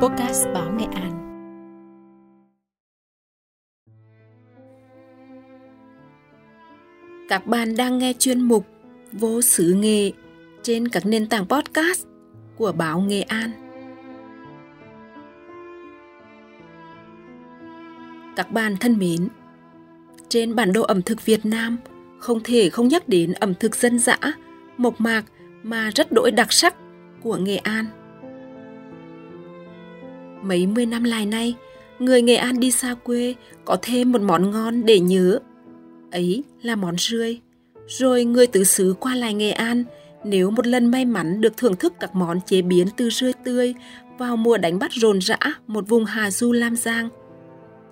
Podcast Báo Nghệ An. Các bạn đang nghe chuyên mục Vô Sử Nghệ trên các nền tảng podcast của Báo Nghệ An. Các bạn thân mến, trên bản đồ ẩm thực Việt Nam không thể không nhắc đến ẩm thực dân dã, mộc mạc mà rất đỗi đặc sắc của Nghệ An. Mấy mươi năm lại nay, người Nghệ An đi xa quê có thêm một món ngon để nhớ. Ấy là món rươi. Rồi người tứ xứ qua lại Nghệ An, nếu một lần may mắn được thưởng thức các món chế biến từ rươi tươi vào mùa đánh bắt rộn rã một vùng Hà Du Lam Giang,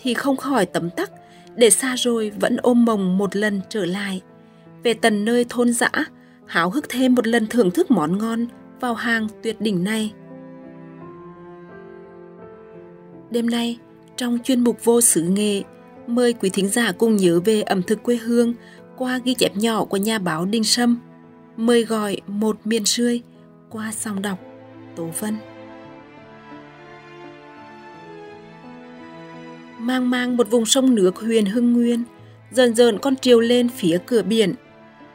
thì không khỏi tấm tắc để xa rồi vẫn ôm mộng một lần trở lại. Về tận nơi thôn dã, háo hức thêm một lần thưởng thức món ngon vào hàng tuyệt đỉnh này. Đêm nay, trong chuyên mục Vô Sử Nghệ, mời quý thính giả cùng nhớ về ẩm thực quê hương qua ghi chép nhỏ của nhà báo Đinh Sâm, mời gọi một miền rươi qua dòng đọc Tổ Vân. Mang một vùng sông nước huyền Hưng Nguyên, dần con triều lên phía cửa biển,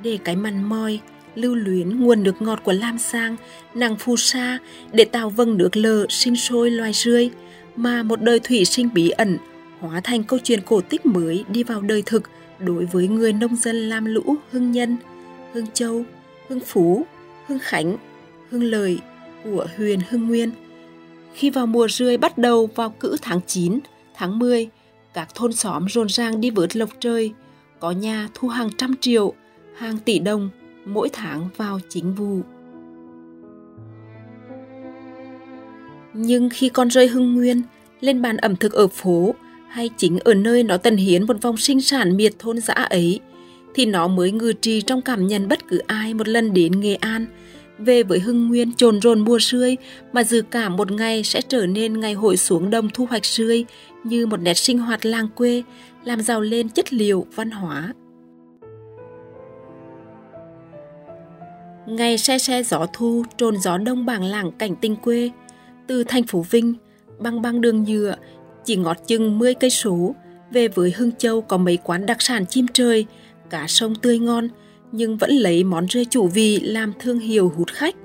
để cái mặn mòi, lưu luyến nguồn nước ngọt của Lam Giang, nàng phù sa để tạo vầng nước lờ sinh sôi loài rươi, mà một đời thủy sinh bí ẩn hóa thành câu chuyện cổ tích mới đi vào đời thực đối với người nông dân Lam Lũ, Hưng Nhân, Hưng Châu, Hưng Phú, Hưng Khánh, Hưng Lợi của huyền Hưng Nguyên. Khi vào mùa rươi bắt đầu vào cữ tháng 9, tháng 10, các thôn xóm rộn ràng đi vớt lộc trời, có nhà thu hàng trăm triệu, hàng tỷ đồng mỗi tháng vào chính vụ. Nhưng khi con rơi Hưng Nguyên lên bàn ẩm thực ở phố hay chính ở nơi nó tần hiến một vòng sinh sản miệt thôn dã ấy, thì nó mới ngự trì trong cảm nhận bất cứ ai một lần đến Nghệ An, về với Hưng Nguyên chồn rồn mùa rươi mà dự cảm một ngày sẽ trở nên ngày hội xuống đồng thu hoạch rươi như một nét sinh hoạt làng quê, làm giàu lên chất liệu văn hóa. Ngày se gió thu trồn gió đông bảng lảng cảnh tinh quê, từ thành phố Vinh, băng đường nhựa, chỉ ngót chừng 10 cây số, về với Hưng Châu có mấy quán đặc sản chim trời, cá sông tươi ngon, nhưng vẫn lấy món rươi chủ vị làm thương hiệu hút khách.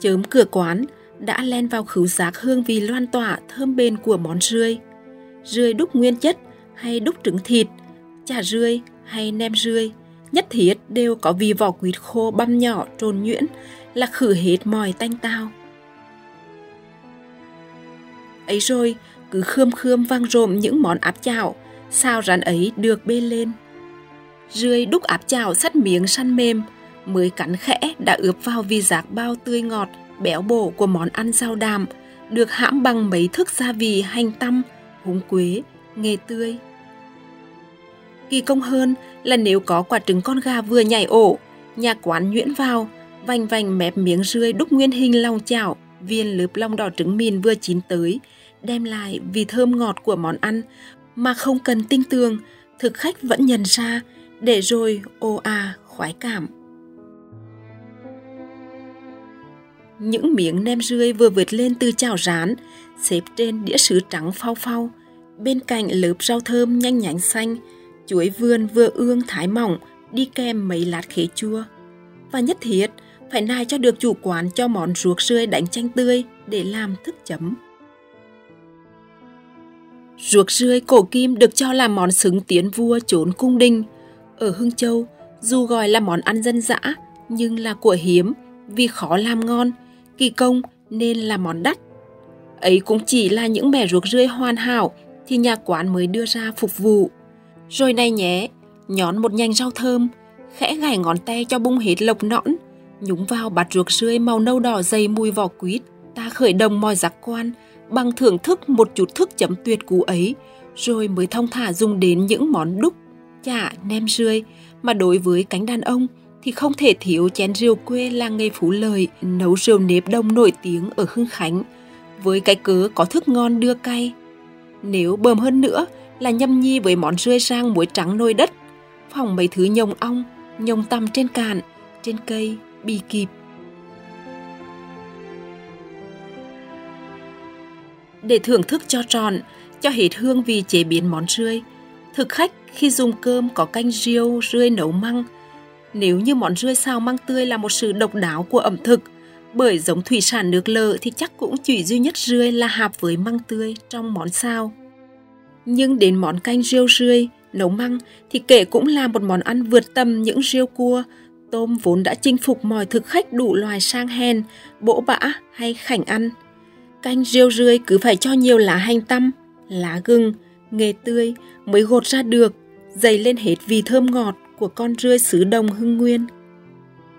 Chớm cửa quán đã len vào khứu giác hương vị loan tỏa thơm bền của món rươi. Rươi đúc nguyên chất hay đúc trứng thịt, chả rươi hay nem rươi, nhất thiết đều có vị vỏ quýt khô băm nhỏ trộn nhuyễn, là khử hết mòi tanh tao. Ấy rồi, cứ khươm vang rộm những món áp chảo, xào rán ấy được bê lên. Rươi đúc áp chảo sắt miếng săn mềm, mới cắn khẽ đã ướp vào vị giác bao tươi ngọt, béo bổ của món ăn rau đạm, được hãm bằng mấy thức gia vị hành tăm, húng quế, nghệ tươi. Kỳ công hơn là nếu có quả trứng con gà vừa nhảy ổ, nhà quán nhuyễn vào, vành mép miếng rươi đúc nguyên hình lòng chảo, viên lớp lòng đỏ trứng mìn vừa chín tới, đem lại vị thơm ngọt của món ăn mà không cần tinh tường, thực khách vẫn nhận ra, để rồi ồ à khoái cảm. Những miếng nem rươi vừa vượt lên từ chảo rán, xếp trên đĩa sứ trắng phau, bên cạnh lớp rau thơm nhanh nhánh xanh, chuối vườn vừa ương thái mỏng, đi kèm mấy lát khế chua. Và nhất thiết phải nài cho được chủ quán cho món ruốc rươi đánh chanh tươi để làm thức chấm. Ruốc rươi cổ kim được cho là món xứng tiến vua trốn cung đình. Ở Hưng Châu, dù gọi là món ăn dân dã nhưng là của hiếm, vì khó làm ngon, kỳ công nên là món đắt. Ấy cũng chỉ là những mẻ ruốc rươi hoàn hảo thì nhà quán mới đưa ra phục vụ. Rồi này nhé, nhón một nhành rau thơm, khẽ gảy ngón tay cho bung hết lộc nõn, nhúng vào bát ruốc rươi màu nâu đỏ dày mùi vỏ quýt, ta khởi động mọi giác quan bằng thưởng thức một chút thức chấm tuyệt cú ấy, rồi mới thong thả dùng đến những món đúc, chả, nem rươi mà đối với cánh đàn ông thì không thể thiếu chén rượu quê làng nghề Phú Lợi, nấu rượu nếp đông nổi tiếng ở Hưng Khánh, với cái cớ có thức ngon đưa cay. Nếu bờm hơn nữa là nhâm nhi với món rươi rang muối trắng nôi đất, phòng mấy thứ nhồng ong, nhồng tằm trên cạn, trên cây, bì kịp. để thưởng thức cho trọn, cho hết hương vị chế biến món rươi. Thực khách khi dùng cơm có canh riêu, rươi nấu măng. Nếu như món rươi xào măng tươi là một sự độc đáo của ẩm thực, bởi giống thủy sản nước lợ thì chắc cũng chỉ duy nhất rươi là hạp với măng tươi trong món xào. Nhưng đến món canh riêu rươi, nấu măng thì kể cũng là một món ăn vượt tầm những riêu cua, tôm vốn đã chinh phục mọi thực khách đủ loài sang hèn, bỗ bã hay khảnh ăn. Canh riêu rươi cứ phải cho nhiều lá hành tăm, lá gừng, nghệ tươi mới gột ra được, dày lên hết vị thơm ngọt của con rươi xứ đồng Hưng Nguyên.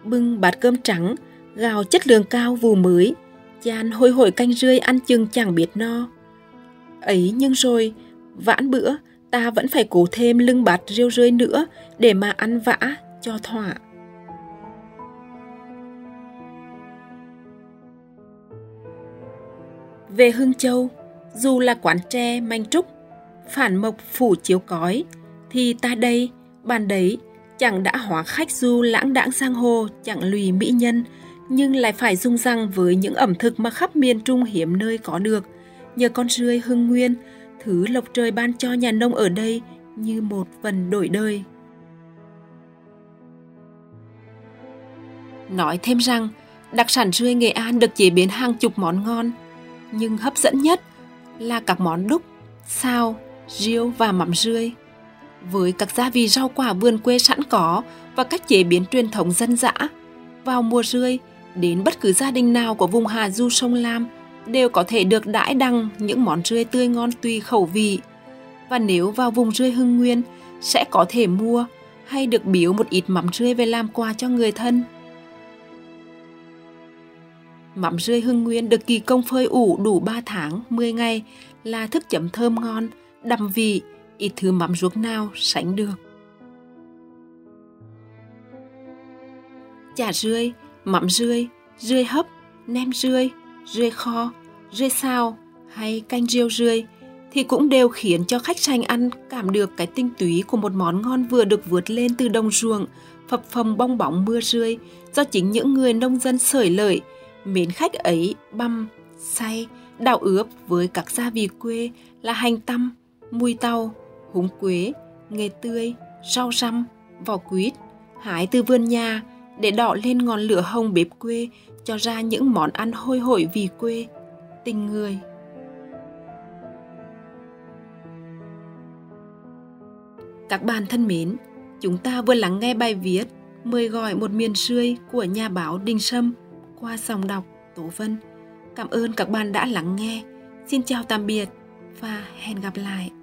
Bưng bát cơm trắng, gạo chất lượng cao vù mới, chan hôi hổi canh rươi ăn chừng chẳng biết no. Ấy nhưng rồi, vãn bữa, ta vẫn phải cố thêm lưng bát riêu rươi nữa để mà ăn vã cho thỏa. Về Hưng Châu, dù là quán tre, manh trúc, phản mộc phủ chiếu cói, thì ta đây, bàn đấy, chẳng đã hóa khách du lãng đãng sang hồ, chẳng lùi mỹ nhân, nhưng lại phải rung răng với những ẩm thực mà khắp miền Trung hiếm nơi có được, nhờ con rươi Hưng Nguyên, thứ lộc trời ban cho nhà nông ở đây như một vần đổi đời. Nói thêm rằng, đặc sản rươi Nghệ An được chế biến hàng chục món ngon, nhưng hấp dẫn nhất là các món đúc, xào, riêu và mắm rươi. Với các gia vị rau quả vườn quê sẵn có và cách chế biến truyền thống dân dã, vào mùa rươi, đến bất cứ gia đình nào của vùng Hà Du sông Lam đều có thể được đãi đằng những món rươi tươi ngon tùy khẩu vị. Và nếu vào vùng rươi Hưng Nguyên, sẽ có thể mua hay được biếu một ít mắm rươi về làm quà cho người thân. Mắm rươi Hưng Nguyên được kỳ công phơi ủ đủ 3 tháng, 10 ngày là thức chấm thơm ngon, đậm vị, ít thứ mắm ruốc nào sánh được. Chả rươi, mắm rươi, rươi hấp, nem rươi, rươi kho, rươi xào hay canh riêu rươi thì cũng đều khiến cho khách sành ăn cảm được cái tinh túy của một món ngon vừa được vượt lên từ đồng ruộng, phập phồng bong bóng mưa rươi do chính những người nông dân xởi lợi, mến khách ấy băm, xay, đảo ướp với các gia vị quê là hành tăm, mùi tàu, húng quế, nghệ tươi, rau răm, vỏ quýt, hái từ vườn nhà để đỏ lên ngọn lửa hồng bếp quê cho ra những món ăn hôi hổi vì quê, tình người. Các bạn thân mến, chúng ta vừa lắng nghe bài viết Mời gọi một miền rươi của nhà báo Đinh Sâm qua dòng đọc Tổ Vân. Cảm ơn các bạn đã lắng nghe. Xin chào tạm biệt và hẹn gặp lại.